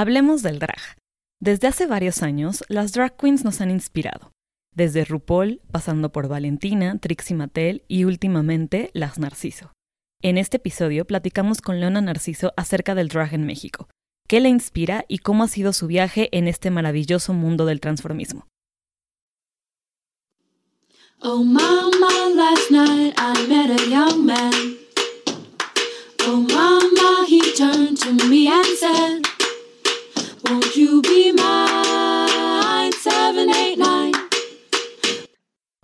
Hablemos del drag. Desde hace varios años, las drag queens nos han inspirado. Desde RuPaul, pasando por Valentina, Trixie Mattel y últimamente las Narciso. En este episodio platicamos con Leona Narciso acerca del drag en México, qué le inspira y cómo ha sido su viaje en este maravilloso mundo del transformismo. Oh mama, last night I met a young man. Oh mama, he turned to me and said, won't you be mine, 7, 8, 9.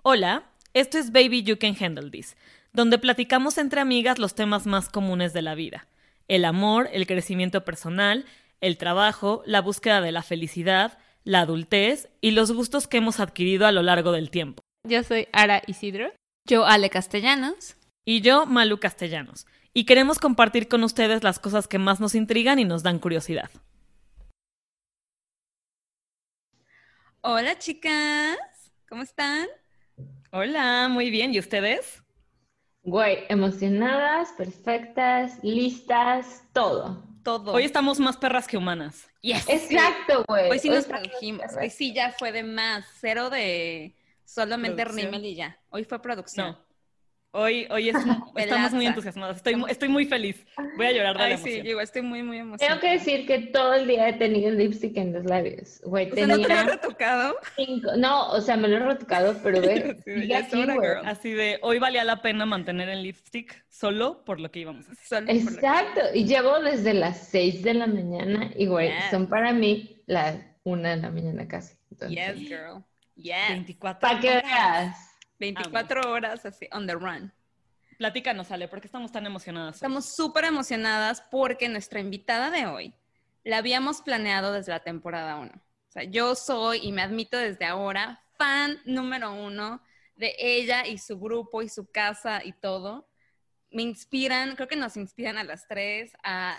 Hola, esto es Baby, You Can Handle This, donde platicamos entre amigas los temas más comunes de la vida. El amor, el crecimiento personal, el trabajo, la búsqueda de la felicidad, la adultez y los gustos que hemos adquirido a lo largo del tiempo. Yo soy Ara Isidro. Yo, Ale Castellanos. Y yo, Malu Castellanos. Y queremos compartir con ustedes las cosas que más nos intrigan y nos dan curiosidad. Hola, chicas. ¿Cómo están? Hola, muy bien. ¿Y ustedes? Güey, emocionadas, perfectas, listas, todo. Hoy estamos más perras que humanas. Yes. Exacto, güey. Hoy sí nos produjimos. Hoy sí ya fue de más. Cero de solamente rímel y ya. Hoy fue producción. No. Hoy estamos muy entusiasmadas. Estoy muy feliz. Voy a llorar de la emoción. Sí, digo, estoy muy emocionada. Tengo que decir que todo el día he tenido lipstick en los labios. Güey, ¿no te lo has retocado? 5. No, o sea, me lo he retocado, pero ve. Sí, aquí, así de, hoy valía la pena mantener el lipstick solo por lo que íbamos a hacer. Exacto. Y llevo desde las 6 de la mañana y, güey, son para mí las 1 de la mañana casi. Entonces, yes, girl. Yes. 24 para que veas. 24 horas así, on the run. Platícanos, Ale, ¿por qué estamos tan emocionadas hoy? Estamos súper emocionadas porque nuestra invitada de hoy la habíamos planeado desde la temporada 1. O sea, yo soy, y me admito desde ahora, fan número 1 de ella y su grupo y su casa y todo. Me inspiran, creo que nos inspiran a las tres a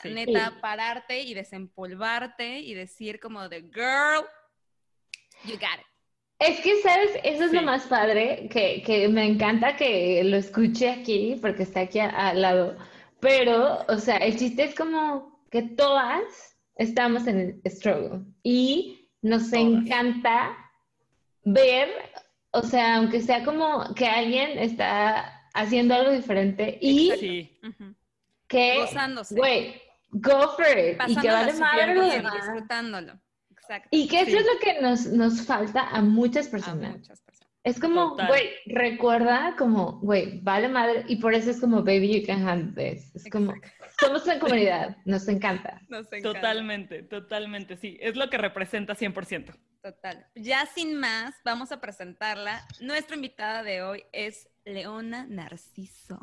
pararte y desempolvarte y decir como de, girl, you got it. Es que, ¿sabes? Eso es lo más padre, que me encanta que lo escuche aquí, porque está aquí al lado. Pero, o sea, el chiste es como que todas estamos en el struggle. Y nos encanta ver, o sea, aunque sea como que alguien está haciendo algo diferente y que, güey, go for it. Pasándola y que vale madre lo demás. Disfrutándolo. Exacto. Y que eso es lo que nos falta a muchas personas. Es como, güey, recuerda como, güey, vale madre. Y por eso es como, baby, you can handle this. Es como, somos una comunidad. Nos encanta. Totalmente, sí. Es lo que representa 100%. Total. Ya sin más, vamos a presentarla. Nuestra invitada de hoy es Leona Narciso.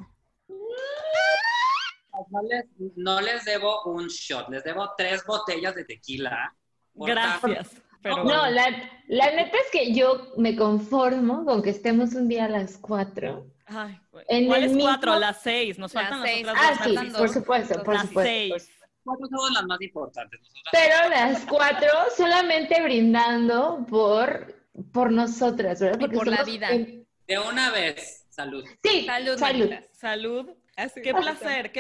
No les debo un shot. Les debo 3 botellas de tequila. Gracias. Pero no, la neta es que yo me conformo con que estemos un día a las 4. Ay, güey. ¿Cuál es 4? A las 6. Nos faltan las otras 2. Ah, sí, por supuesto. Las 6. 4 son las más importantes. Pero las 4 solamente brindando por nosotras, ¿verdad? Porque por la vida. De una vez, salud. Sí, salud. Salud. Así, qué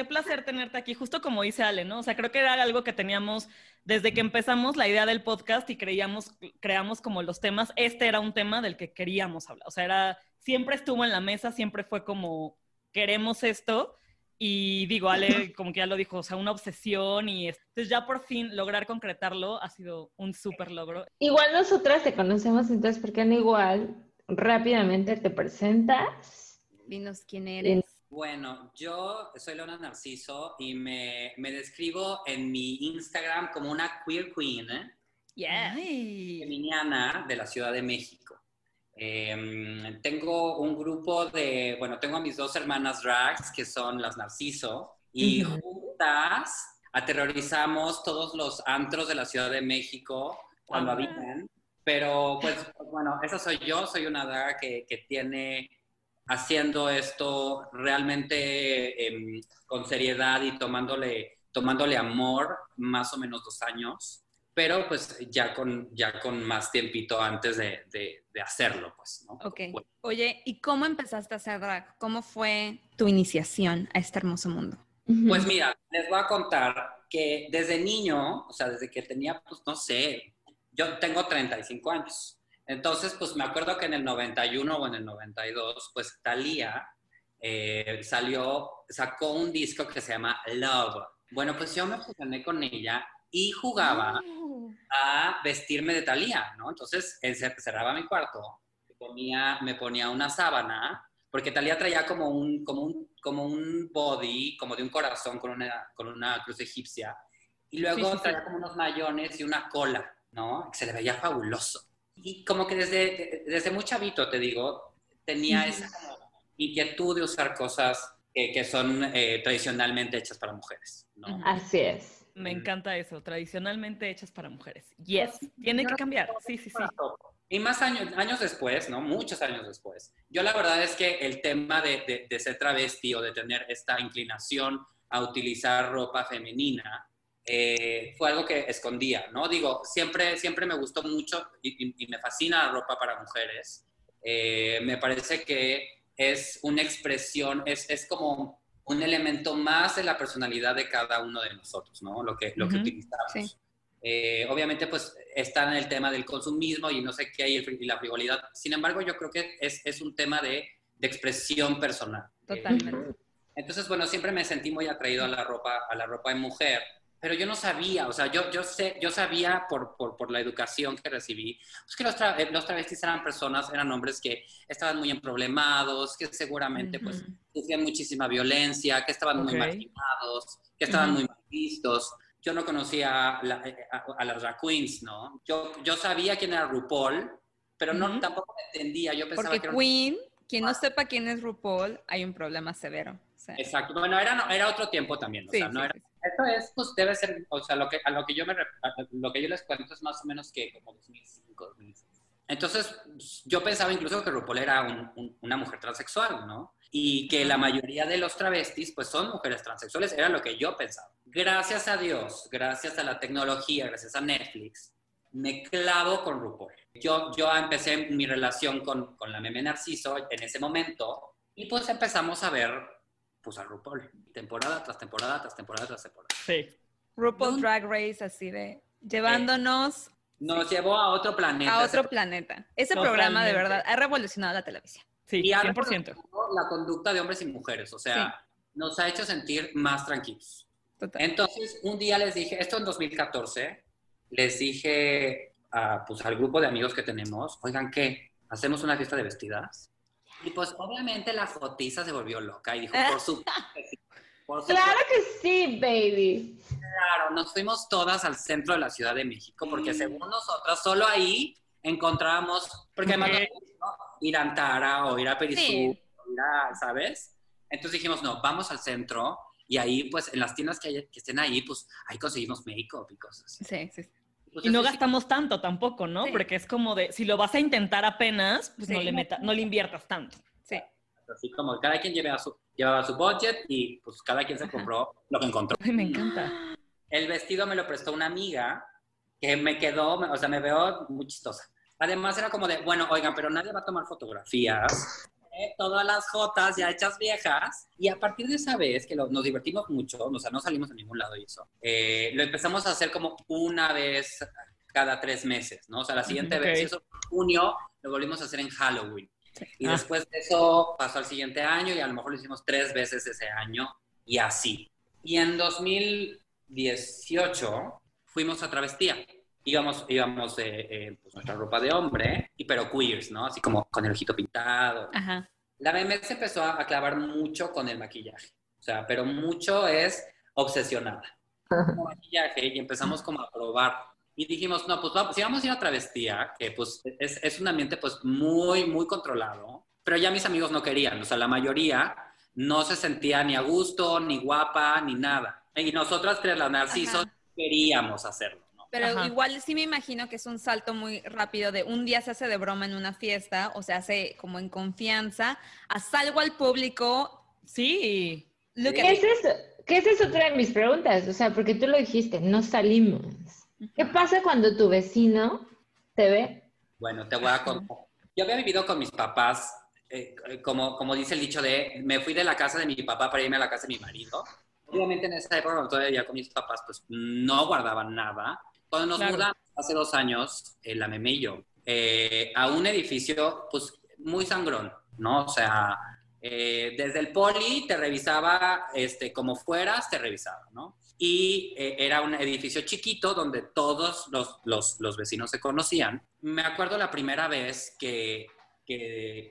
placer tenerte aquí, justo como dice Ale, ¿no? O sea, creo que era algo que teníamos desde que empezamos la idea del podcast y creamos como los temas. Este era un tema del que queríamos hablar, o sea, siempre estuvo en la mesa, siempre fue como, queremos esto, y digo, Ale como que ya lo dijo, o sea, una obsesión, y entonces ya por fin lograr concretarlo ha sido un súper logro. Igual nosotras te conocemos, entonces, ¿por qué no igual rápidamente te presentas? Dinos quién eres. Bueno, yo soy Leona Narciso y me describo en mi Instagram como una queer queen, feminiana de la Ciudad de México. Tengo un grupo tengo a mis 2 hermanas drags, que son las Narciso, y juntas aterrorizamos todos los antros de la Ciudad de México cuando habitan. Pero, pues, bueno, esa soy yo, soy una drag que tiene... haciendo esto realmente con seriedad y tomándole amor más o menos 2 años, pero pues ya con más tiempito antes de hacerlo, pues, ¿no? Okay. Bueno. Oye, ¿y cómo empezaste a hacer drag? ¿Cómo fue tu iniciación a este hermoso mundo? Pues mira, les voy a contar que desde niño, o sea, desde que tenía, pues no sé, yo tengo 35 años. Entonces, pues me acuerdo que en el 91 o en el 92, pues Thalía sacó un disco que se llama Love. Bueno, pues yo me fusioné con ella y jugaba a vestirme de Thalía, ¿no? Entonces, cerraba mi cuarto, me ponía una sábana, porque Thalía traía como un body, como de un corazón con una cruz egipcia, y luego traía como unos mayones y una cola, ¿no? Que se le veía fabuloso. Y como que desde muy chavito, te digo, tenía esa inquietud de usar cosas que son tradicionalmente hechas para mujeres, ¿no? Así es. Me encanta eso, tradicionalmente hechas para mujeres. Yes, tiene que cambiar. Sí, sí, sí. Y más años después, ¿no? Muchos años después. Yo la verdad es que el tema de ser travesti o de tener esta inclinación a utilizar ropa femenina fue algo que escondía, ¿no? Digo, siempre me gustó mucho y me fascina la ropa para mujeres. Me parece que es una expresión, es como un elemento más de la personalidad de cada uno de nosotros, ¿no? Lo que utilizamos. Sí. Obviamente, pues, está en el tema del consumismo y no sé qué, y la frivolidad. Sin embargo, yo creo que es un tema de expresión personal. Totalmente. Entonces, bueno, siempre me sentí muy atraído a la ropa de mujer, pero yo no sabía, o sea, yo sabía por la educación que recibí, pues que los travestis eran hombres que estaban muy emproblemados, que seguramente pues sufrían muchísima violencia, que estaban muy marginados, que estaban muy mal vistos. Yo no conocía a las drag queens, ¿no? Yo sabía quién era RuPaul, pero no tampoco entendía. Yo pensaba porque que era queen, quien no sepa quién es RuPaul, hay un problema severo. Sí. Exacto. Bueno, era otro tiempo también, o sea, no era... Esto es, pues, debe ser, o sea, lo que yo les cuento es más o menos que como 2005, 2006. Entonces, yo pensaba incluso que RuPaul era una mujer transexual, ¿no? Y que la mayoría de los travestis, pues, son mujeres transexuales, era lo que yo pensaba. Gracias a Dios, gracias a la tecnología, gracias a Netflix, me clavo con RuPaul. Yo empecé mi relación con la Meme Narciso en ese momento y, pues, empezamos a ver, pues, a RuPaul, temporada tras temporada, tras temporada, tras temporada. Sí. RuPaul Drag Race, así de, llevándonos... Nos llevó a otro planeta. A otro planeta. Ese programa, de verdad, ha revolucionado la televisión. Sí, 100%. Y ha revolucionado la conducta de hombres y mujeres. O sea, nos ha hecho sentir más tranquilos. Total. Entonces, un día les dije, esto en 2014, les dije pues, al grupo de amigos que tenemos, oigan, ¿qué? ¿Hacemos una fiesta de vestidas? Y pues, obviamente, la fotiza se volvió loca y dijo, por supuesto que sí. Claro que sí, baby. Claro, nos fuimos todas al centro de la Ciudad de México, porque según nosotras, solo ahí encontrábamos, porque además no, ir a Antara o ir a Perisur, o ir a, ¿sabes? Entonces dijimos, no, vamos al centro, y ahí, pues, en las tiendas que estén ahí, pues, ahí conseguimos make-up y cosas. Sí, sí, sí. Pues y no gastamos tanto tampoco, ¿no? Sí. Porque es como de, si lo vas a intentar apenas, pues no le inviertas tanto. Sí. Así como cada quien llevaba su budget y pues cada quien se compró lo que encontró. Ay, me encanta. El vestido me lo prestó una amiga que me quedó, o sea, me veo muy chistosa. Además era como de, bueno, oigan, pero nadie va a tomar fotografías. Todas las jotas ya hechas viejas. Y a partir de esa vez que nos divertimos mucho, o sea, no salimos a ningún lado y eso. Lo empezamos a hacer como una vez cada 3 meses, ¿no? O sea, la siguiente vez, eso fue en junio, lo volvimos a hacer en Halloween. Y después de eso pasó al siguiente año y a lo mejor lo hicimos 3 veces ese año y así. Y en 2018 fuimos a travestía. Íbamos pues nuestra ropa de hombre, pero queers, ¿no? Así como con el ojito pintado. Ajá. La Meme se empezó a clavar mucho con el maquillaje. O sea, pero mucho es obsesionada con maquillaje y empezamos como a probar. Y dijimos, no, pues vamos, si vamos a ir a travestía, que pues es un ambiente pues muy, muy controlado, pero ya mis amigos no querían, o sea, la mayoría no se sentía ni a gusto, ni guapa, ni nada. Y nosotras tres, las Narciso, queríamos hacerlo, ¿no? Pero igual sí me imagino que es un salto muy rápido de un día se hace de broma en una fiesta, o se hace como en confianza, a salvo al público. Sí. ¿Qué es eso? Que esa es otra de mis preguntas, o sea, porque tú lo dijiste, no salimos. ¿Qué pasa cuando tu vecino te ve? Bueno, te voy a contar. Yo había vivido con mis papás, como dice el dicho de, me fui de la casa de mi papá para irme a la casa de mi marido. Obviamente en esa época, cuando todavía vivía con mis papás, pues no guardaban nada. Cuando nos mudamos hace 2 años, la Meme y yo, a un edificio pues muy sangrón, ¿no? O sea, desde el poli te revisaba, como fueras, te revisaba, ¿no? Y era un edificio chiquito donde todos los vecinos se conocían. Me acuerdo la primera vez que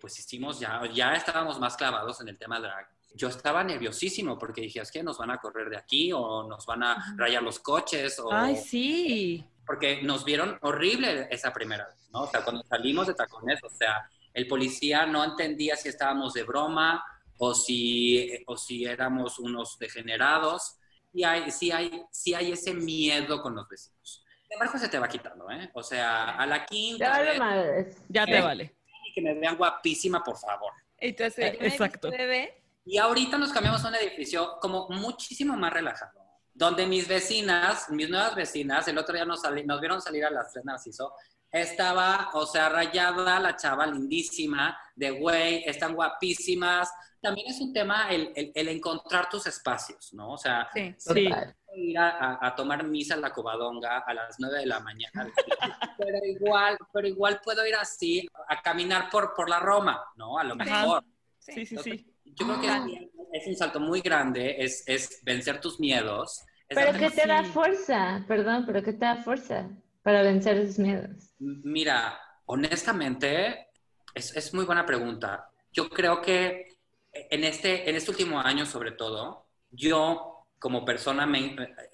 pues hicimos ya estábamos más clavados en el tema drag. Yo estaba nerviosísimo porque dije, es que nos van a correr de aquí o nos van a rayar los coches. O... ¡Ay, sí! Porque nos vieron horrible esa primera vez, ¿no? O sea, cuando salimos de tacones, o sea, el policía no entendía si estábamos de broma o si éramos unos degenerados. Sí hay ese miedo con los vecinos. Sin embargo, se te va quitando, ¿eh? O sea, a la quinta... Ya te vale. Que me vean guapísima, por favor. Entonces, exacto. Y ahorita nos cambiamos a un edificio como muchísimo más relajado, donde mis nuevas vecinas, el otro día nos vieron salir a las 3 Narciso, estaba, o sea, rayada la chava lindísima, de güey, están guapísimas. También es un tema el encontrar tus espacios, ¿no? O sea, sí. Ir a tomar misa en la Covadonga a las 9 de la mañana. pero igual puedo ir así, a caminar por la Roma, ¿no? A lo mejor. Sí. Yo creo que es un salto muy grande, es vencer tus miedos. Pero que te da fuerza, para vencer esos miedos. Mira, honestamente, es muy buena pregunta. Yo creo que en este último año, sobre todo, yo como persona,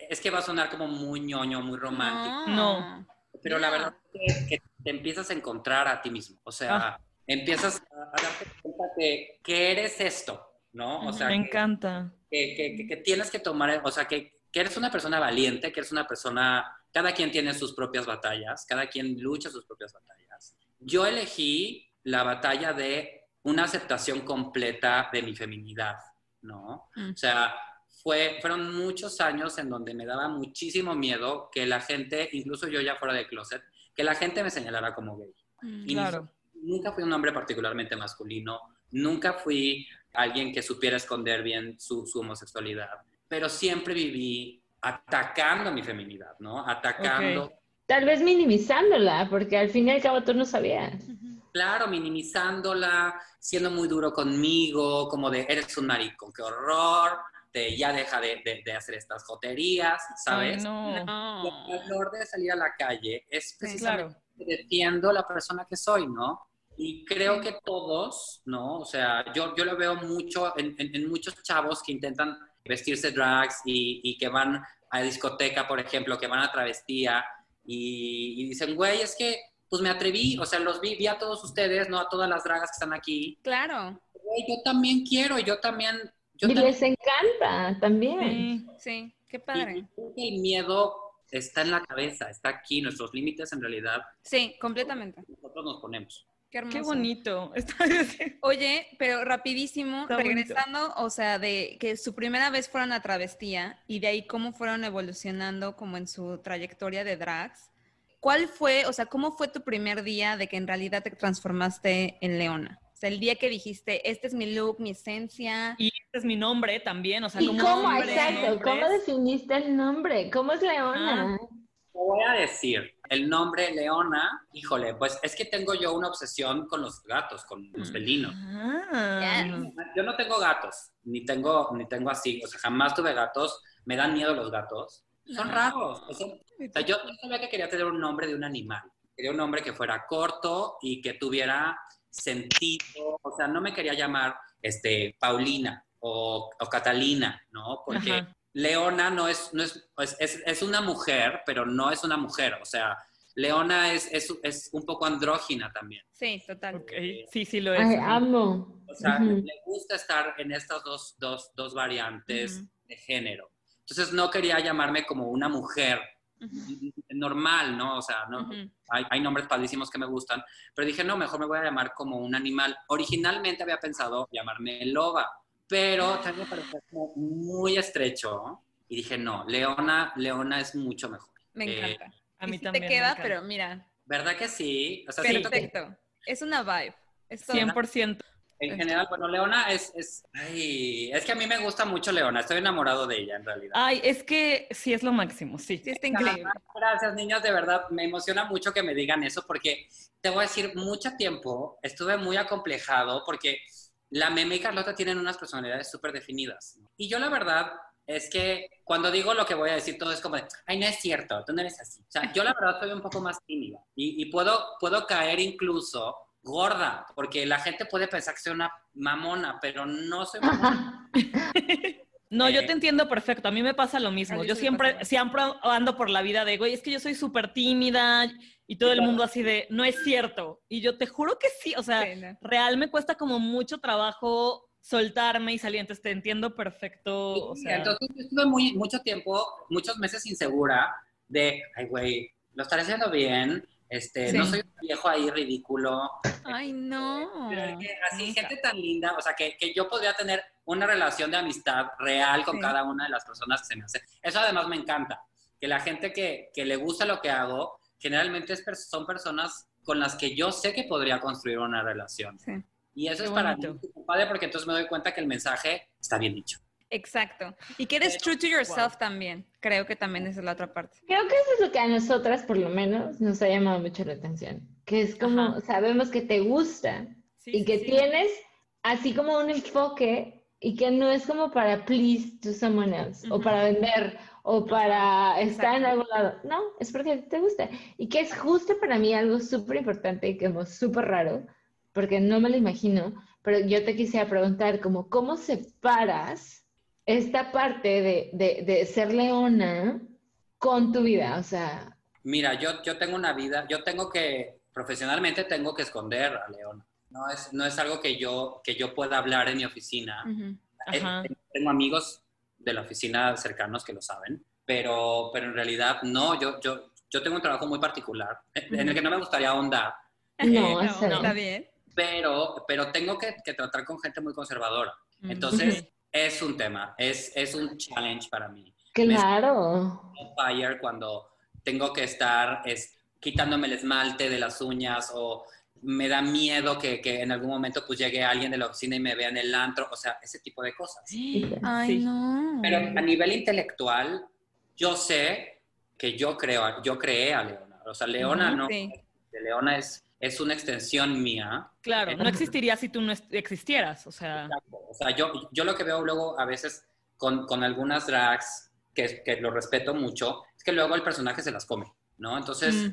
es que va a sonar como muy ñoño, muy romántico. No. Pero la verdad es que te empiezas a encontrar a ti mismo. O sea... Empiezas a darte cuenta que eres esto, ¿no? O sea, me encanta. Que tienes que tomar, o sea, que eres una persona valiente, que eres una persona... Cada quien tiene sus propias batallas, cada quien lucha sus propias batallas. Yo elegí la batalla de una aceptación completa de mi feminidad, ¿no? O sea, fueron muchos años en donde me daba muchísimo miedo que la gente, incluso yo ya fuera de closet, que la gente me señalara como gay. Claro. Nunca fui un hombre particularmente masculino, nunca fui alguien que supiera esconder bien su homosexualidad, pero siempre viví atacando mi feminidad, ¿no? Atacando. Okay. Tal vez minimizándola, porque al fin y al cabo tú no sabías. Claro, minimizándola, siendo muy duro conmigo, como de eres un maricón, qué horror, ya deja de hacer estas joterías, ¿sabes? Ay, no. El valor de salir a la calle es precisamente defendiendo la persona que soy, ¿no? Y creo que todos, ¿no? O sea, yo lo veo mucho en muchos chavos que intentan vestirse drags y que van a discoteca, por ejemplo, que van a travestía y dicen, güey, es que pues me atreví, o sea, los vi a todos ustedes, ¿no? A todas las dragas que están aquí. Claro. Güey, yo también quiero, les encanta también. Sí, qué padre. Y el miedo está en la cabeza, está aquí, nuestros límites en realidad. Sí, completamente. Nosotros nos ponemos. Qué hermoso. Qué bonito. Oye, pero rapidísimo, está regresando, bonito. O sea, de que su primera vez fueron a travestía y de ahí cómo fueron evolucionando como en su trayectoria de drags. ¿Cuál fue, o sea, cómo fue tu primer día de que en realidad te transformaste en Leona? O sea, el día que dijiste, este es mi look, mi esencia. Y este es mi nombre también, o sea, como nombre. Exacto, ¿cómo definiste el nombre? ¿Cómo es Leona? Te voy a decir, el nombre Leona, híjole, pues es que tengo yo una obsesión con los gatos, con los felinos. Yo no tengo gatos, ni tengo así, o sea, jamás tuve gatos, me dan miedo los gatos. Son raros. O sea, yo sabía que quería tener un nombre de un animal. Quería un nombre que fuera corto y que tuviera... sentido, o sea, no me quería llamar Paulina o Catalina, ¿no? Porque Leona no es una mujer, pero no es una mujer, o sea, Leona es un poco andrógina también. Sí, total. Okay. Sí, lo es. Ay, amo. O sea, le gusta estar en estas dos variantes de género. Entonces no quería llamarme como una mujer normal, ¿no? O sea, no, hay nombres padrísimos que me gustan, pero dije, no, mejor me voy a llamar como un animal. Originalmente había pensado llamarme Loba, pero también me pareció como muy estrecho y dije, no, Leona es mucho mejor. Me encanta. A mí también. Te queda, pero mira. ¿Verdad que sí? O sea, perfecto. Es una vibe. Es 100%. En general, bueno, Leona es que a mí me gusta mucho Leona, estoy enamorado de ella en realidad. Ay, es que sí es lo máximo, sí. Sí, está increíble. Gracias, niños, de verdad, me emociona mucho que me digan eso porque, te voy a decir, mucho tiempo estuve muy acomplejado porque la Meme y Carlota tienen unas personalidades súper definidas. Y yo la verdad es que cuando digo lo que voy a decir todo es como de, ay, no es cierto, tú no eres así. O sea, yo la verdad soy un poco más tímida y puedo caer incluso gorda, porque la gente puede pensar que soy una mamona, pero no soy mamona. No, yo te entiendo perfecto. A mí me pasa lo mismo. Yo siempre ando por la vida de, güey, es que yo soy súper tímida y todo el mundo así de, no es cierto. Y yo te juro que sí. O sea, real me cuesta como mucho trabajo soltarme y salir. Entonces te entiendo perfecto. Sí, o sea, entonces yo estuve mucho tiempo, muchos meses insegura de, ay, güey, lo estaré haciendo bien. Sí. No soy un viejo ahí ridículo. Ay, no. Pero es que así, nunca. Gente tan linda, o sea, que yo podría tener una relación de amistad real con cada una de las personas que se me hacen. Eso además me encanta, que la gente que le gusta lo que hago, generalmente son personas con las que yo sé que podría construir una relación. Sí. Y eso es para mí, padre, porque entonces me doy cuenta que el mensaje está bien dicho. Exacto. Y que eres true to yourself también. Creo que también esa es la otra parte. Creo que eso es lo que a nosotras, por lo menos, nos ha llamado mucho la atención. Que es como, sabemos que te gusta y que tienes así como un enfoque y que no es como para please to someone else o para vender o para estar en algún lado. No, es porque te gusta. Y que es justo para mí algo súper importante y como súper raro, porque no me lo imagino, pero yo te quisiera preguntar como, ¿cómo separas esta parte de ser Leona con tu vida? O sea, mira, yo tengo una vida, yo tengo que, profesionalmente tengo que esconder a Leona. No es algo que yo pueda hablar en mi oficina. Tengo amigos de la oficina cercanos que lo saben, pero en realidad no, yo tengo un trabajo muy particular en el que no me gustaría ahondar. No, está bien. Pero tengo que tratar con gente muy conservadora. Entonces, es un tema, es un challenge para mí. Claro. Fire cuando tengo que estar quitándome el esmalte de las uñas o me da miedo que en algún momento pues llegue alguien de la oficina y me vea en el antro, o sea, ese tipo de cosas. Ay, no. Pero a nivel intelectual, yo sé que yo creé a Leona. O sea, Leona Leona es una extensión mía. Claro, no existiría si tú no existieras, o sea. Exacto. O sea, yo lo que veo luego a veces con algunas drags, que lo respeto mucho, es que luego el personaje se las come, ¿no? Entonces,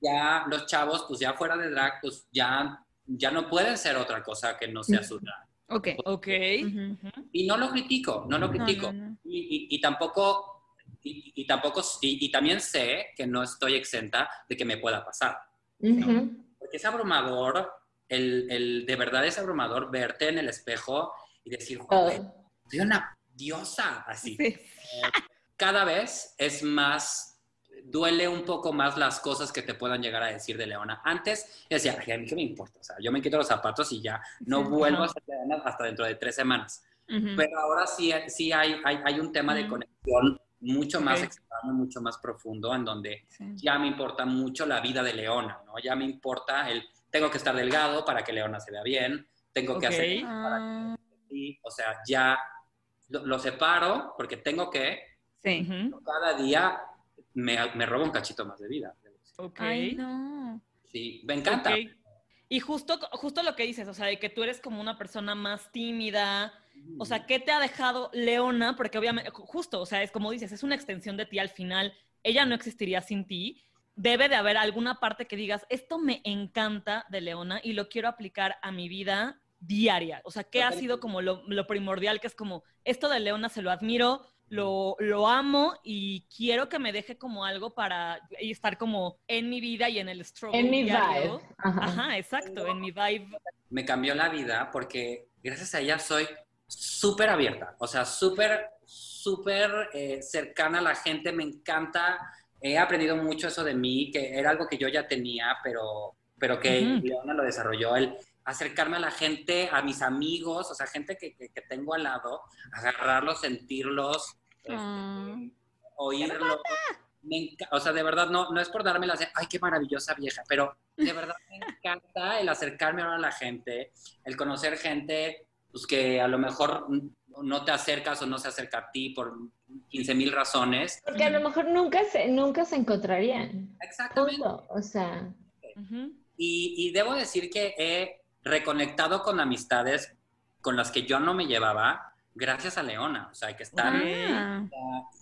ya los chavos, pues ya fuera de drag, pues ya no pueden ser otra cosa que no sea su drag. Ok. Y no lo critico. No. Y también sé que no estoy exenta de que me pueda pasar, ¿no? Porque es abrumador, de verdad es abrumador verte en el espejo y decir, joder, soy una diosa, así. Sí. Cada vez es más, duele un poco más las cosas que te puedan llegar a decir de Leona. Antes decía, ay, a mí qué me importa, o sea, yo me quito los zapatos y ya no vuelvo a ser Leona hasta dentro de 3 semanas. Pero ahora sí hay un tema de conexión mucho más extraño, mucho más profundo, en donde ya me importa mucho la vida de Leona, ¿no? Ya me importa tengo que estar delgado para que Leona se vea bien, tengo que hacer para que, o sea, ya lo separo porque tengo que, cada día me robo un cachito más de vida. Ay, no. Sí, me encanta. Y justo lo que dices, o sea, de que tú eres como una persona más tímida. O sea, ¿qué te ha dejado Leona? Porque obviamente, justo, o sea, es como dices, es una extensión de ti al final. Ella no existiría sin ti. Debe de haber alguna parte que digas, esto me encanta de Leona y lo quiero aplicar a mi vida diaria. O sea, ¿qué ha sido como lo primordial? Que es como, esto de Leona se lo admiro, lo amo y quiero que me deje como algo para estar como en mi vida y en el struggle. En mi vibe. Ajá, exacto, en mi vibe. Me cambió la vida porque gracias a ella soy súper abierta, o sea, súper cercana a la gente, me encanta, he aprendido mucho eso de mí, que era algo que yo ya tenía, pero que Leona lo desarrolló, el acercarme a la gente, a mis amigos, o sea, gente que tengo al lado, agarrarlos, sentirlos, oírlos, O sea, de verdad, no es por dármela de, ay, qué maravillosa vieja, pero de verdad me encanta el acercarme ahora a la gente, el conocer gente pues, que a lo mejor no te acercas o no se acerca a ti por 15,000 razones. Porque a lo mejor nunca se encontrarían. Exactamente. Todo, o sea. Y debo decir que he reconectado con amistades con las que yo no me llevaba, gracias a Leona, o sea, que están...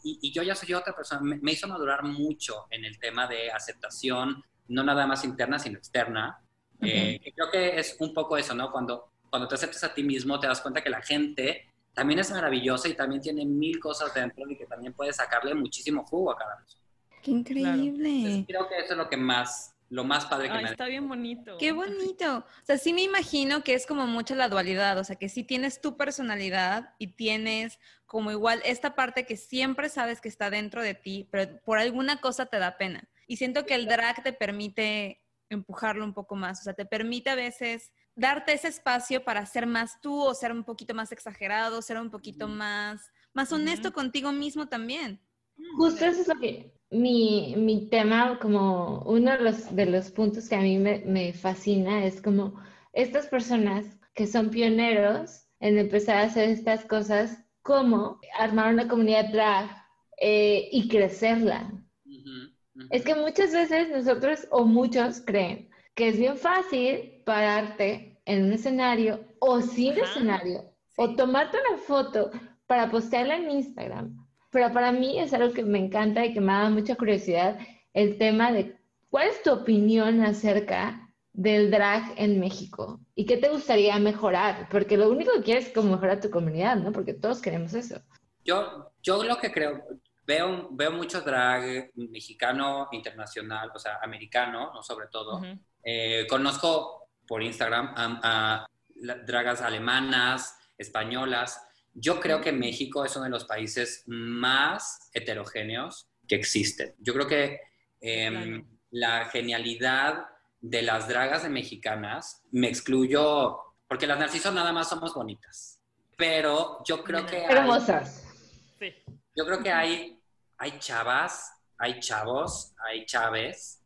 Y yo ya soy otra persona. Me hizo madurar mucho en el tema de aceptación, no nada más interna, sino externa. Creo que es un poco eso, ¿no? Cuando te aceptas a ti mismo, te das cuenta que la gente también es maravillosa y también tiene 1,000 cosas dentro y que también puedes sacarle muchísimo jugo a cada persona. ¡Qué increíble! Claro. Entonces, creo que eso es lo más padre que me está bien bonito. ¡Qué bonito! O sea, sí me imagino que es como mucha la dualidad, o sea, que sí tienes tu personalidad y tienes como igual esta parte que siempre sabes que está dentro de ti, pero por alguna cosa te da pena. Y siento que el drag te permite empujarlo un poco más, o sea, te permite a veces darte ese espacio para ser más tú o ser un poquito más exagerado, ser un poquito más honesto contigo mismo también. Justo eso es lo que... Mi tema, como uno de los puntos que a mí me fascina, es como estas personas que son pioneros en empezar a hacer estas cosas, como armar una comunidad drag y crecerla. Es que muchas veces nosotros o muchos creen que es bien fácil pararte en un escenario o sin escenario, o tomarte una foto para postearla en Instagram. Pero para mí es algo que me encanta y que me da mucha curiosidad, el tema de ¿cuál es tu opinión acerca del drag en México? ¿Y qué te gustaría mejorar? Porque lo único que quieres es como mejorar tu comunidad, ¿no? Porque todos queremos eso. Yo lo que creo, veo mucho drag mexicano, internacional, o sea, americano, ¿no? Sobre todo. Conozco por Instagram a dragas alemanas, españolas. Yo creo que México es uno de los países más heterogéneos que existen. Yo creo que la genialidad de las dragas mexicanas, me excluyo, porque las Narciso nada más somos bonitas, pero yo creo que hermosas. Yo creo que hay chavas, hay chavos, hay chaves.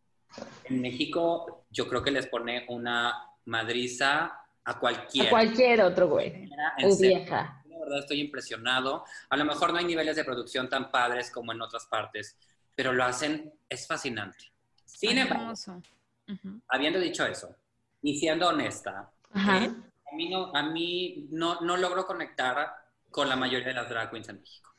En México yo creo que les pone una madriza a cualquier otro güey o vieja. Verdad, estoy impresionado. A lo mejor no hay niveles de producción tan padres como en otras partes, pero lo hacen, es fascinante. Sin embargo, habiendo dicho eso y siendo honesta, a mí no logro conectar con la mayoría de las drag queens en México.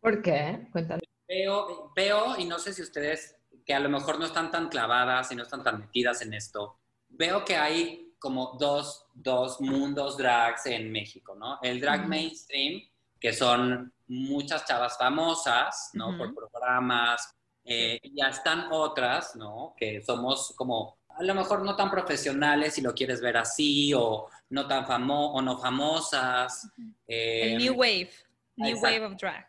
¿Por qué? Cuéntame. Veo, y no sé si ustedes, que a lo mejor no están tan clavadas y no están tan metidas en esto, veo que hay como dos mundos drags en México, ¿no? El drag mainstream, que son muchas chavas famosas, ¿no? Por programas. Ya están otras, ¿no? Que somos como, a lo mejor no tan profesionales, si lo quieres ver así, o no tan famosas. El New Wave of drag.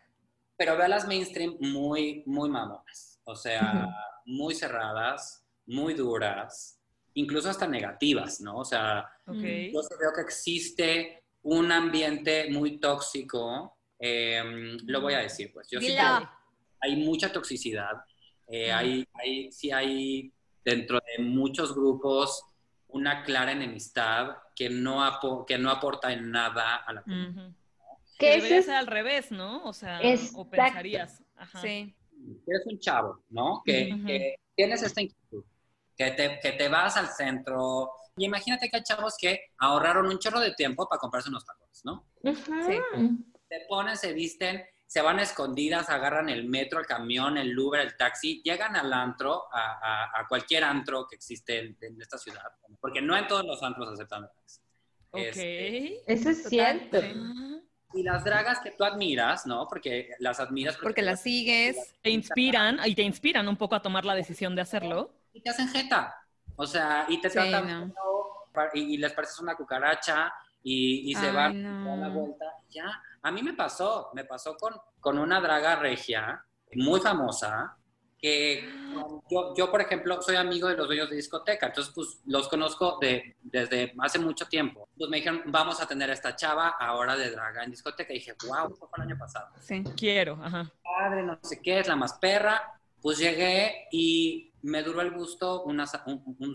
Pero veo a las mainstream muy, muy mamonas. O sea, muy cerradas, muy duras, incluso hasta negativas, ¿no? O sea, yo creo que existe un ambiente muy tóxico, lo voy a decir, pues. Yo sí creo que hay mucha toxicidad, hay dentro de muchos grupos una clara enemistad que no aporta en nada a la comunidad. Que debería ser al revés, ¿no? O sea, exacto. O pensarías. Ajá. Sí. Eres un chavo, ¿no? Que tienes esta inquietud. Que te vas al centro. Y imagínate que hay chavos que ahorraron un chorro de tiempo para comprarse unos tacones, ¿no? Se ponen, se visten, se van a escondidas, agarran el metro, el camión, el Uber, el taxi, llegan al antro, a cualquier antro que existe en esta ciudad, porque no en todos los antros aceptan dragas. Eso es cierto. Y las dragas que tú admiras, ¿no? Porque las admiras... Porque las sigues. Te inspiran un poco a tomar la decisión de hacerlo. Y te hacen jeta, o sea, y te tratan, y les pareces una cucaracha, y se van a la vuelta, ya. A mí me pasó con una draga regia, muy famosa, que yo, por ejemplo, soy amigo de los dueños de discoteca, entonces, pues, los conozco desde hace mucho tiempo. Pues me dijeron, vamos a tener a esta chava ahora de draga en discoteca, y dije, wow, eso fue el año pasado. Sí, quiero, ajá. Padre, no sé qué, es la más perra. Pues llegué y me duró el gusto un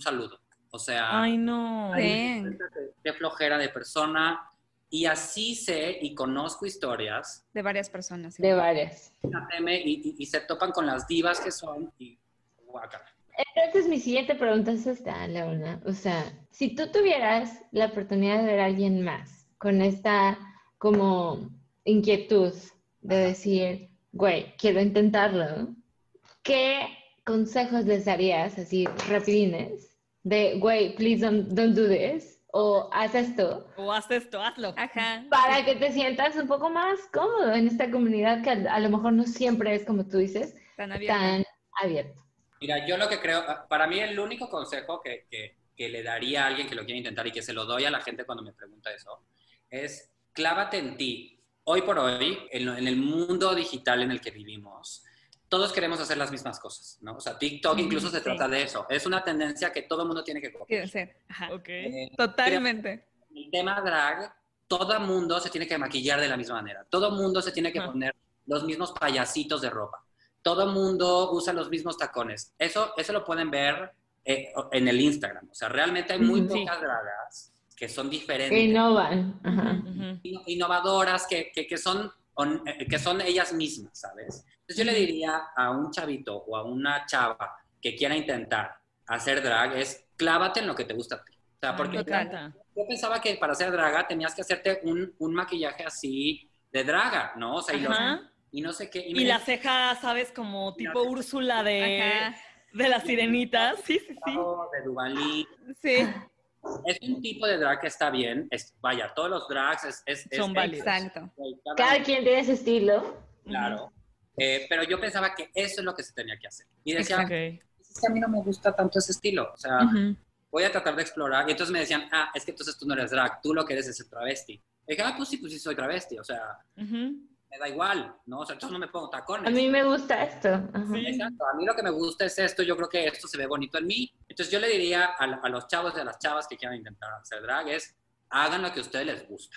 saludo. O sea, ay, no, qué flojera de persona. Y así sé y conozco historias. De varias personas. De varias. Y se topan con las divas que son y guácala. Entonces, mi siguiente pregunta es esta, Leona. O sea, si tú tuvieras la oportunidad de ver a alguien más con esta como inquietud de decir, güey, quiero intentarlo, ¿qué consejos les darías, así rapidines, de, güey, please don't do this, o haz esto? O haz esto, hazlo. Ajá. Para que te sientas un poco más cómodo en esta comunidad que a lo mejor no siempre es, como tú dices, tan abierta. Mira, yo lo que creo, para mí el único consejo que le daría a alguien que lo quiera intentar y que se lo doy a la gente cuando me pregunta eso, es clávate en ti. Hoy por hoy, en el mundo digital en el que vivimos, todos queremos hacer las mismas cosas, ¿no? O sea, TikTok incluso se trata de eso. Es una tendencia que todo el mundo tiene que copiar. Ajá. Okay. Totalmente. El tema drag, todo mundo se tiene que maquillar de la misma manera. Todo mundo se tiene que poner los mismos payasitos de ropa. Todo mundo usa los mismos tacones. Eso lo pueden ver en el Instagram. O sea, realmente hay muy pocas dragas que son diferentes. Que innovan. Ajá. Innovadoras, que son ellas mismas, ¿sabes? Entonces yo le diría a un chavito o a una chava que quiera intentar hacer drag, es clávate en lo que te gusta a ti. O sea, porque yo pensaba que para hacer draga tenías que hacerte un maquillaje así de draga, ¿no? O sea, y no sé qué. Y la ceja, ¿sabes? Como tipo Úrsula de las sirenitas. Sí. De Duvalín. Sí. Es un tipo de drag que está bien. Vaya, todos los drags son válidos. Exacto. Cada quien tiene su estilo. Claro. Pero yo pensaba que eso es lo que se tenía que hacer. Y decía, es que a mí no me gusta tanto ese estilo. O sea, voy a tratar de explorar. Y entonces me decían, es que entonces tú no eres drag. Tú lo que eres es el travesti. Y dije, pues sí soy travesti. O sea... me da igual, ¿no? O sea, yo no me pongo tacones. A mí me gusta esto. Ajá. Sí, exacto. A mí lo que me gusta es esto. Yo creo que esto se ve bonito en mí. Entonces, yo le diría a los chavos y a las chavas que quieran intentar hacer drag es, hagan lo que a ustedes les gusta,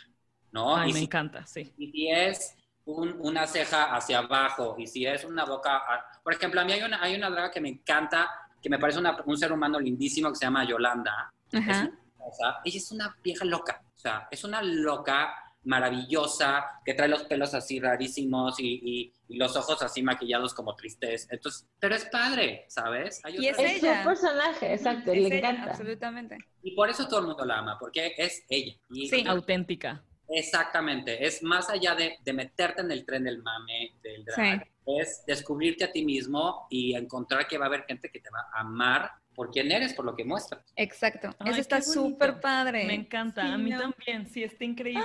¿no? Ay, me encanta, sí. Y si es una ceja hacia abajo, y si es una boca... Por ejemplo, a mí hay una drag que me encanta, que me parece un ser humano lindísimo, que se llama Yolanda. Ajá. Ella es una vieja loca. O sea, es una loca... maravillosa, que trae los pelos así rarísimos y los ojos así maquillados como tristes. Entonces, pero es padre, ¿sabes? Y es un personaje, exacto, le encanta. Ella, absolutamente. Y por eso todo el mundo la ama, porque es ella. Y sí, auténtica. Exactamente, es más allá de meterte en el tren del mame, del drag, es descubrirte a ti mismo y encontrar que va a haber gente que te va a amar por quién eres, por lo que muestras. Exacto, eso está súper padre. Me encanta, sí, a mí también, sí, está increíble.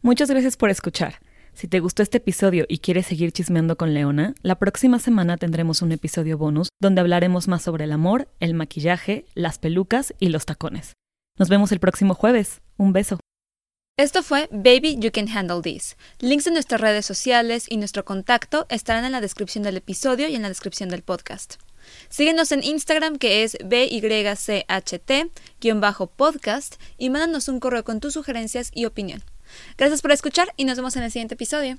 Muchas gracias por escuchar. Si te gustó este episodio y quieres seguir chismeando con Leona, la próxima semana tendremos un episodio bonus donde hablaremos más sobre el amor, el maquillaje, las pelucas y los tacones. Nos vemos el próximo jueves. Un beso. Esto fue Baby, You Can Handle This. Links en nuestras redes sociales y nuestro contacto estarán en la descripción del episodio y en la descripción del podcast. Síguenos en Instagram, que es BYCHT-podcast, y mándanos un correo con tus sugerencias y opinión. Gracias por escuchar y nos vemos en el siguiente episodio.